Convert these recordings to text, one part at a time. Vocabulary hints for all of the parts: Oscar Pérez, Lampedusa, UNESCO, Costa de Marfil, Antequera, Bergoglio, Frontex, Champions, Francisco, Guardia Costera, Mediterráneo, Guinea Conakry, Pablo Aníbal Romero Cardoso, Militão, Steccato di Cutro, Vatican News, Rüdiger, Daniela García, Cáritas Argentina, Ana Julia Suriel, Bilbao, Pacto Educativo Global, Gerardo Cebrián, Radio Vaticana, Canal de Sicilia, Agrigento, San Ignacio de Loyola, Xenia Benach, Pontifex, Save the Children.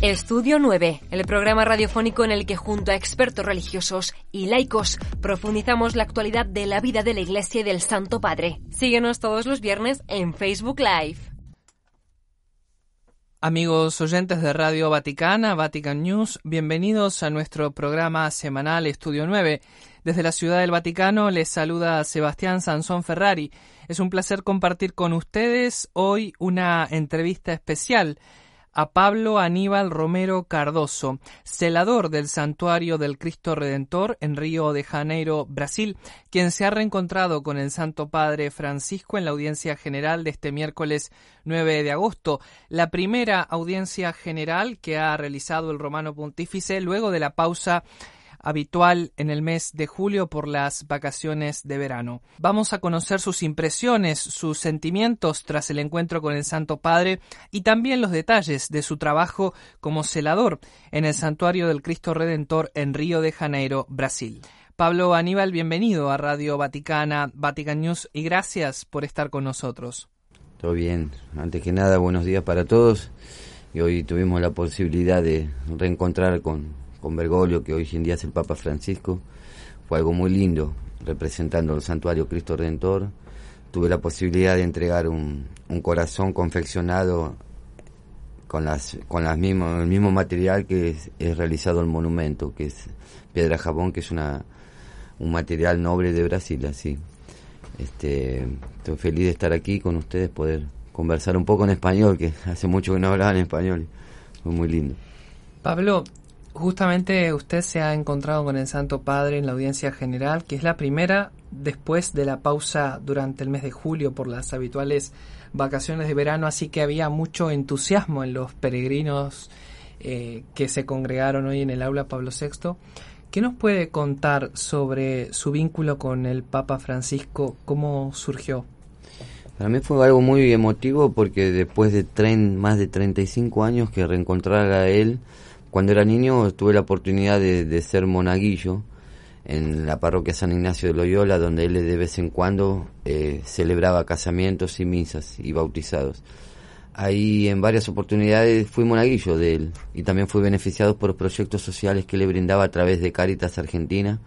Estudio 9, el programa radiofónico en el que junto a expertos religiosos y laicos profundizamos la actualidad de la vida de la Iglesia y del Santo Padre. Síguenos todos los viernes en Facebook Live. Amigos oyentes de Radio Vaticana, Vatican News, bienvenidos a nuestro programa semanal Estudio 9. Desde la Ciudad del Vaticano les saluda Sebastián Sansón Ferrari. Es un placer compartir con ustedes hoy una entrevista especial a Pablo Aníbal Romero Cardoso, celador del Santuario del Cristo Redentor en Río de Janeiro, Brasil, quien se ha reencontrado con el Santo Padre Francisco en la audiencia general de este miércoles 9 de agosto, la primera audiencia general que ha realizado el Romano Pontífice luego de la pausa habitual en el mes de julio por las vacaciones de verano. Vamos a conocer sus impresiones, sus sentimientos tras el encuentro con el Santo Padre y también los detalles de su trabajo como celador en el Santuario del Cristo Redentor en Río de Janeiro, Brasil. Pablo Aníbal, bienvenido a Radio Vaticana, Vatican News, y gracias por estar con nosotros. Todo bien. Antes que nada, buenos días para todos. Y hoy tuvimos la posibilidad de reencontrar con Bergoglio, que hoy en día es el Papa Francisco. Fue algo muy lindo, representando el Santuario Cristo Redentor. Tuve la posibilidad de entregar un corazón confeccionado con el mismo material que es realizado el monumento, que es piedra jabón, que es un material noble de Brasil. Así, estoy feliz de estar aquí con ustedes, poder conversar un poco en español, que hace mucho que no hablaba en español. Fue muy lindo. Pablo, justamente usted se ha encontrado con el Santo Padre en la audiencia general, que es la primera después de la pausa durante el mes de julio por las habituales vacaciones de verano, así que había mucho entusiasmo en los peregrinos que se congregaron hoy en el Aula Pablo VI. ¿Qué nos puede contar sobre su vínculo con el Papa Francisco? ¿Cómo surgió? Para mí fue algo muy emotivo porque después de más de 35 años que reencontrara a él. Cuando era niño tuve la oportunidad de ser monaguillo en la parroquia San Ignacio de Loyola, donde él de vez en cuando celebraba casamientos y misas y bautizados. Ahí en varias oportunidades fui monaguillo de él y también fui beneficiado por proyectos sociales que le brindaba a través de Cáritas Argentina,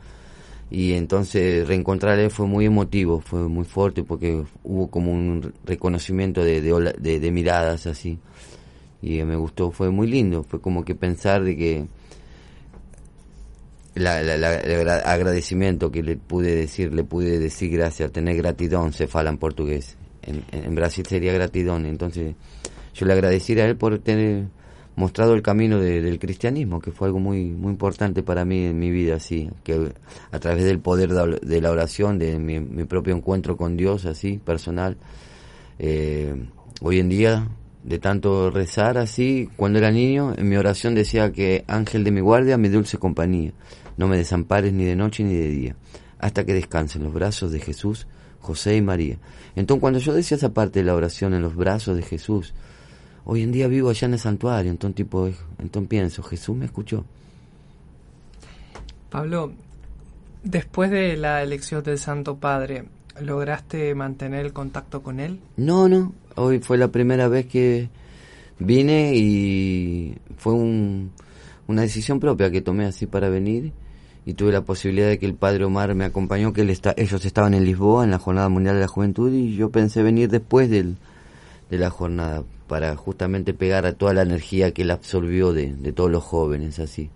y entonces reencontrar a él fue muy emotivo, fue muy fuerte porque hubo como un reconocimiento de miradas así. Y me gustó, fue muy lindo, fue como que pensar de que el agradecimiento que le pude decir gracias, tener gratidón, se fala en portugués, en Brasil sería gratidón. Entonces yo le agradecí a él por tener mostrado el camino del cristianismo, que fue algo muy muy importante para mí en mi vida, así que a través del poder de la oración, de mi propio encuentro con Dios así personal, hoy en día, de tanto rezar así. Cuando era niño, en mi oración decía que ángel de mi guardia, mi dulce compañía, no me desampares ni de noche ni de día, hasta que descansen los brazos de Jesús, José y María. Entonces cuando yo decía esa parte de la oración en los brazos de Jesús, hoy en día vivo allá en el santuario, entonces pienso, Jesús me escuchó. Pablo, después de la elección del Santo Padre, ¿lograste mantener el contacto con él? No. Hoy fue la primera vez que vine y fue una decisión propia que tomé así para venir, y tuve la posibilidad de que el padre Omar me acompañó, que ellos estaban en Lisboa en la Jornada Mundial de la Juventud, y yo pensé venir después de la jornada para justamente pegar a toda la energía que él absorbió de todos los jóvenes así.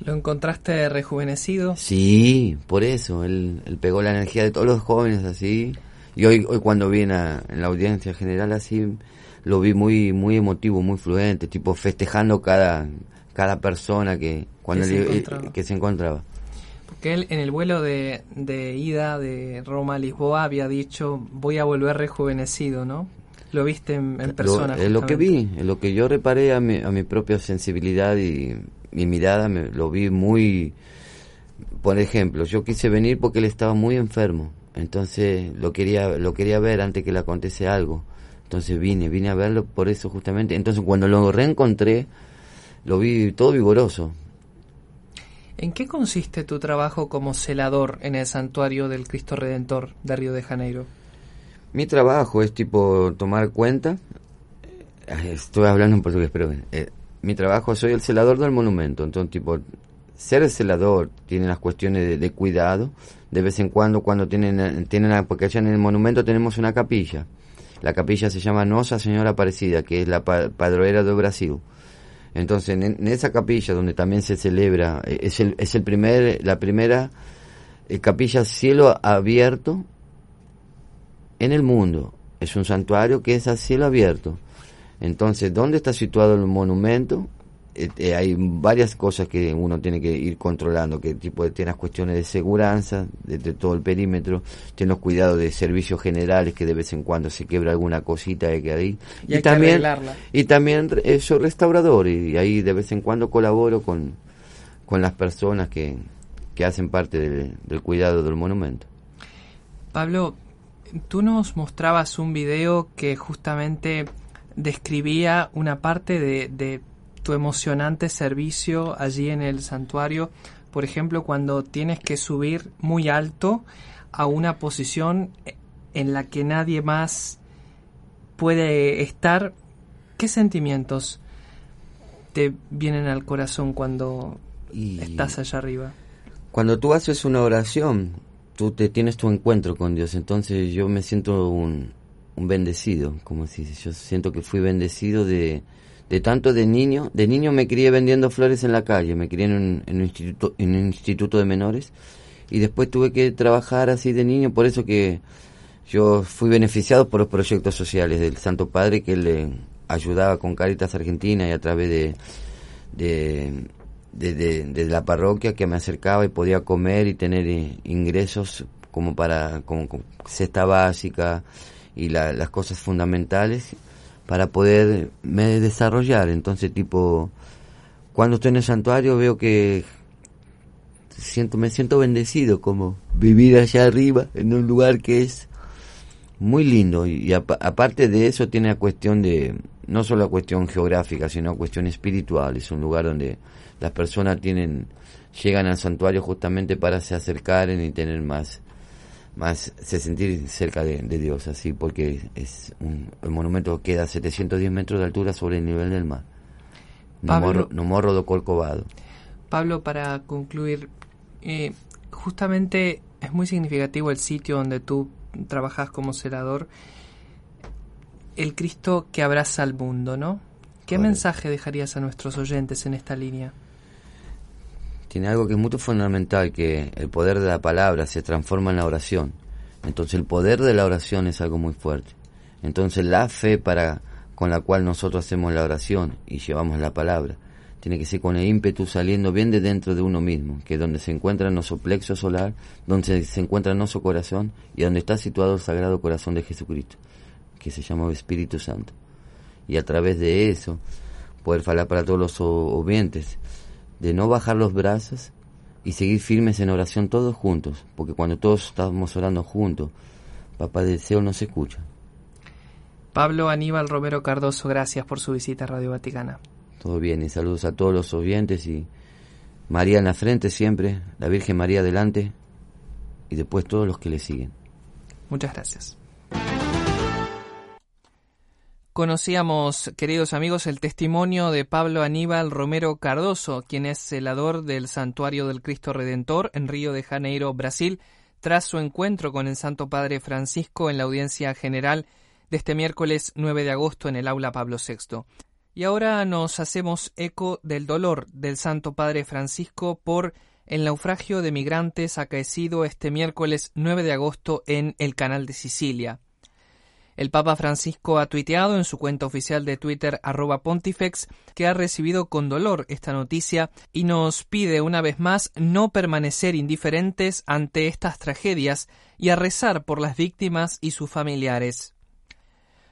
¿Lo encontraste rejuvenecido? Sí, por eso, él pegó la energía de todos los jóvenes así. Y hoy cuando vine en la audiencia general así, lo vi muy muy emotivo, muy fluente, tipo festejando cada persona que se encontraba. Porque él en el vuelo de ida de Roma a Lisboa había dicho, voy a volver rejuvenecido, ¿no? Lo viste en persona. Es lo que vi, es lo que yo reparé a mi propia sensibilidad y mi mirada, lo vi muy. Por ejemplo, yo quise venir porque él estaba muy enfermo. Entonces lo quería ver antes que le acontece algo. Entonces vine a verlo por eso justamente. Entonces cuando lo reencontré, lo vi todo vigoroso. ¿En qué consiste tu trabajo como celador en el Santuario del Cristo Redentor de Río de Janeiro? Mi trabajo es tipo tomar cuenta. Estoy hablando en portugués, pero mi trabajo, soy el celador del monumento, entonces tipo ser el celador tiene las cuestiones de cuidado. De vez en cuando, cuando tienen, porque allá en el monumento tenemos una capilla. La capilla se llama Nossa Senhora Aparecida, que es la padroera de Brasil. Entonces, en esa capilla donde también se celebra, es la primera capilla cielo abierto en el mundo. Es un santuario que es a cielo abierto. Entonces, ¿dónde está situado el monumento? Hay varias cosas que uno tiene que ir controlando, que tipo tiene las cuestiones de seguridad de todo el perímetro, tiene los cuidados de servicios generales, que de vez en cuando se quebra alguna cosita que hay, y también arreglarla. Y también soy restaurador, y ahí de vez en cuando colaboro con las personas que hacen parte del cuidado del monumento. Pablo, tú nos mostrabas un video que justamente describía una parte de tu emocionante servicio allí en el santuario, por ejemplo, cuando tienes que subir muy alto a una posición en la que nadie más puede estar. ¿Qué sentimientos te vienen al corazón cuando estás allá arriba? Cuando tú haces una oración, tú tienes tu encuentro con Dios. Entonces yo me siento un bendecido, como si yo siento que fui bendecido de tanto de niño me crié vendiendo flores en la calle, me crié en un instituto de menores, y después tuve que trabajar así de niño, por eso que yo fui beneficiado por los proyectos sociales del Santo Padre, que le ayudaba con Cáritas Argentina y a través de la parroquia, que me acercaba y podía comer y tener ingresos como para como cesta básica y las cosas fundamentales para poderme desarrollar. Entonces, tipo, cuando estoy en el santuario veo que me siento bendecido, como vivir allá arriba, en un lugar que es muy lindo, y aparte de eso tiene la cuestión de, no solo la cuestión geográfica, sino la cuestión espiritual. Es un lugar donde las personas llegan al santuario justamente para se acercar y tener más se sentir cerca de Dios, así, porque el monumento queda a 710 metros de altura sobre el nivel del mar. No morro de Corcovado. Pablo, para concluir, justamente es muy significativo el sitio donde tú trabajas como celador, el Cristo que abraza al mundo, ¿no? ¿Qué mensaje dejarías a nuestros oyentes en esta línea? Tiene algo que es muy fundamental, que el poder de la palabra se transforma en la oración. Entonces el poder de la oración es algo muy fuerte. Entonces la fe con la cual nosotros hacemos la oración y llevamos la palabra, tiene que ser con el ímpetu saliendo bien de dentro de uno mismo, que es donde se encuentra nuestro plexo solar, donde se encuentra nuestro corazón y donde está situado el Sagrado Corazón de Jesucristo, que se llama Espíritu Santo. Y a través de eso, poder hablar para todos los oyentes, de no bajar los brazos y seguir firmes en oración todos juntos, porque cuando todos estamos orando juntos, Papá del Cielo nos escucha. Pablo Aníbal Romero Cardoso, gracias por su visita a Radio Vaticana. Todo bien, y saludos a todos los oyentes, y María en la frente siempre, la Virgen María adelante, y después todos los que le siguen. Muchas gracias. Conocíamos, queridos amigos, el testimonio de Pablo Aníbal Romero Cardoso, quien es celador del Santuario del Cristo Redentor en Río de Janeiro, Brasil, tras su encuentro con el Santo Padre Francisco en la audiencia general de este miércoles 9 de agosto en el Aula Pablo VI. Y ahora nos hacemos eco del dolor del Santo Padre Francisco por el naufragio de migrantes acaecido este miércoles 9 de agosto en el Canal de Sicilia. El Papa Francisco ha tuiteado en su cuenta oficial de Twitter @Pontifex que ha recibido con dolor esta noticia y nos pide una vez más no permanecer indiferentes ante estas tragedias y a rezar por las víctimas y sus familiares.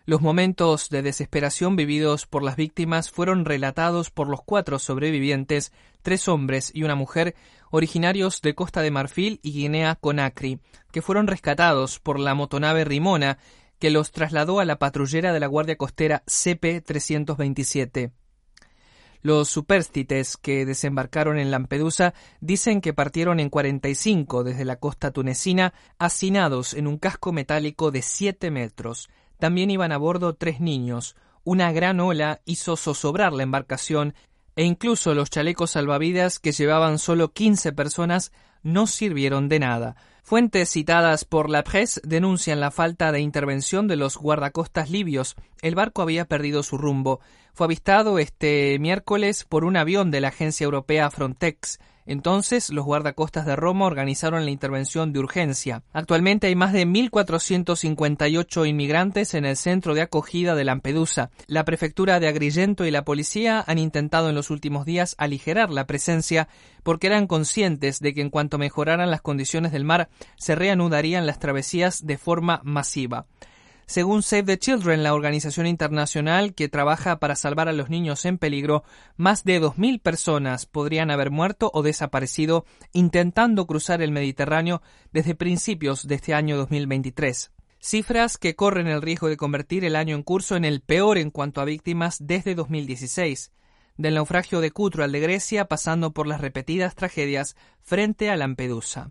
Los momentos de desesperación vividos por las víctimas fueron relatados por los 4 sobrevivientes, 3 hombres y una mujer, originarios de Costa de Marfil y Guinea Conakry, que fueron rescatados por la motonave Rimona, que los trasladó a la patrullera de la Guardia Costera CP-327. Los supérstites que desembarcaron en Lampedusa dicen que partieron en 45 desde la costa tunecina, hacinados en un casco metálico de 7 metros. También iban a bordo 3 niños, Una gran ola hizo zozobrar la embarcación e incluso los chalecos salvavidas que llevaban solo 15 personas no sirvieron de nada. Fuentes citadas por la Presse denuncian la falta de intervención de los guardacostas libios. El barco había perdido su rumbo. Fue avistado este miércoles por un avión de la agencia europea Frontex. Entonces, los guardacostas de Roma organizaron la intervención de urgencia. Actualmente hay más de 1.458 inmigrantes en el centro de acogida de Lampedusa. La prefectura de Agrigento y la policía han intentado en los últimos días aligerar la presencia porque eran conscientes de que en cuanto mejoraran las condiciones del mar, se reanudarían las travesías de forma masiva. Según Save the Children, la organización internacional que trabaja para salvar a los niños en peligro, más de 2.000 personas podrían haber muerto o desaparecido intentando cruzar el Mediterráneo desde principios de este año 2023. Cifras que corren el riesgo de convertir el año en curso en el peor en cuanto a víctimas desde 2016, del naufragio de Cutro al de Grecia, pasando por las repetidas tragedias frente a Lampedusa.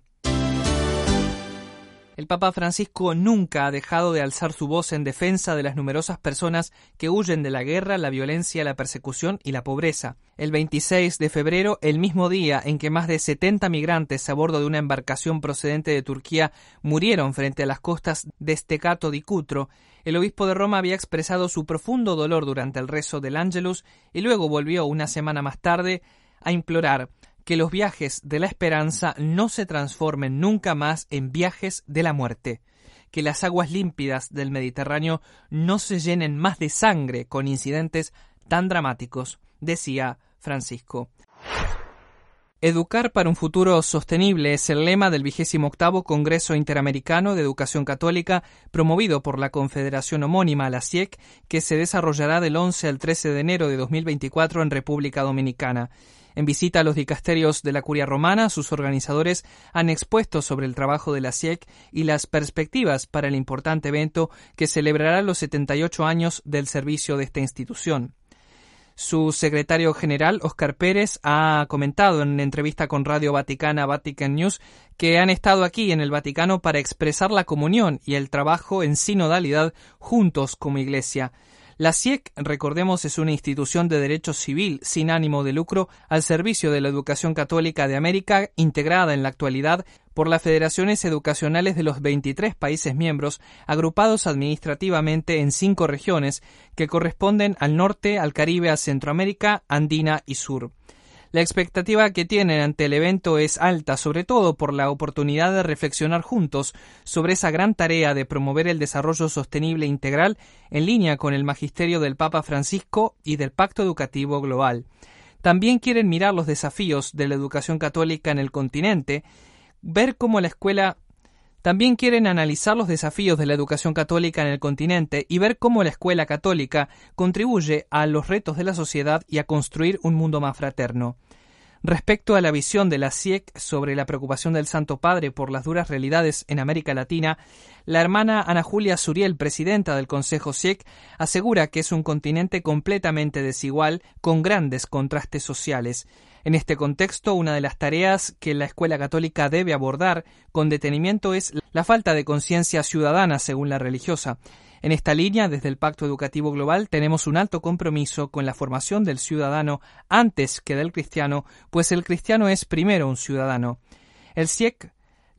El Papa Francisco nunca ha dejado de alzar su voz en defensa de las numerosas personas que huyen de la guerra, la violencia, la persecución y la pobreza. El 26 de febrero, el mismo día en que más de 70 migrantes a bordo de una embarcación procedente de Turquía murieron frente a las costas de Steccato di Cutro, el obispo de Roma había expresado su profundo dolor durante el rezo del Ángelus y luego volvió una semana más tarde a implorar que los viajes de la esperanza no se transformen nunca más en viajes de la muerte, que las aguas límpidas del Mediterráneo no se llenen más de sangre con incidentes tan dramáticos, decía Francisco. Educar para un futuro sostenible es el lema del 28º Congreso Interamericano de Educación Católica, promovido por la Confederación Homónima, la CIEC, que se desarrollará del 11 al 13 de enero de 2024 en República Dominicana. En visita a los dicasterios de la Curia Romana, sus organizadores han expuesto sobre el trabajo de la CIEC y las perspectivas para el importante evento que celebrará los 78 años del servicio de esta institución. Su secretario general, Oscar Pérez, ha comentado en una entrevista con Radio Vaticana, Vatican News, que han estado aquí en el Vaticano para expresar la comunión y el trabajo en sinodalidad juntos como Iglesia. La CIEC, recordemos, es una institución de derecho civil sin ánimo de lucro al servicio de la educación católica de América, integrada en la actualidad por las federaciones educacionales de los 23 países miembros, agrupados administrativamente en 5 regiones que corresponden al norte, al Caribe, a Centroamérica, Andina y Sur. La expectativa que tienen ante el evento es alta, sobre todo por la oportunidad de reflexionar juntos sobre esa gran tarea de promover el desarrollo sostenible integral en línea con el magisterio del Papa Francisco y del Pacto Educativo Global. También quieren mirar los desafíos de la educación católica en el continente, También quieren analizar los desafíos de la educación católica en el continente y ver cómo la escuela católica contribuye a los retos de la sociedad y a construir un mundo más fraterno. Respecto a la visión de la CIEC sobre la preocupación del Santo Padre por las duras realidades en América Latina, la hermana Ana Julia Suriel, presidenta del Consejo CIEC, asegura que es un continente completamente desigual, con grandes contrastes sociales. En este contexto, una de las tareas que la escuela católica debe abordar con detenimiento es la falta de conciencia ciudadana, según la religiosa. En esta línea, desde el Pacto Educativo Global, tenemos un alto compromiso con la formación del ciudadano antes que del cristiano, pues el cristiano es primero un ciudadano.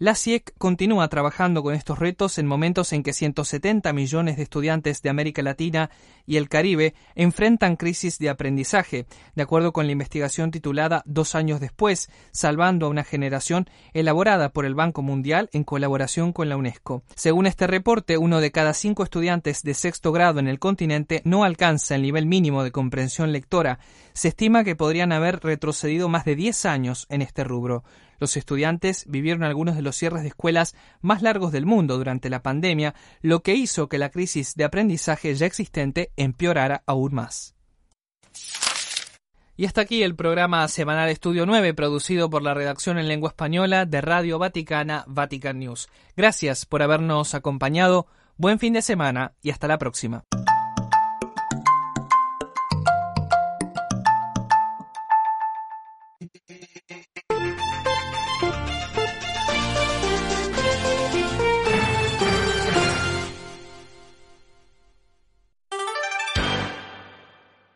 La CIEC continúa trabajando con estos retos en momentos en que 170 millones de estudiantes de América Latina y el Caribe enfrentan crisis de aprendizaje, de acuerdo con la investigación titulada 2 años después, salvando a una generación, elaborada por el Banco Mundial en colaboración con la UNESCO. Según este reporte, 1 de cada 5 estudiantes de 6º grado en el continente no alcanza el nivel mínimo de comprensión lectora. Se estima que podrían haber retrocedido más de 10 años en este rubro. Los estudiantes vivieron algunos de los cierres de escuelas más largos del mundo durante la pandemia, lo que hizo que la crisis de aprendizaje ya existente empeorara aún más. Y hasta aquí el programa semanal Estudio 9, producido por la redacción en lengua española de Radio Vaticana, Vatican News. Gracias por habernos acompañado, buen fin de semana y hasta la próxima.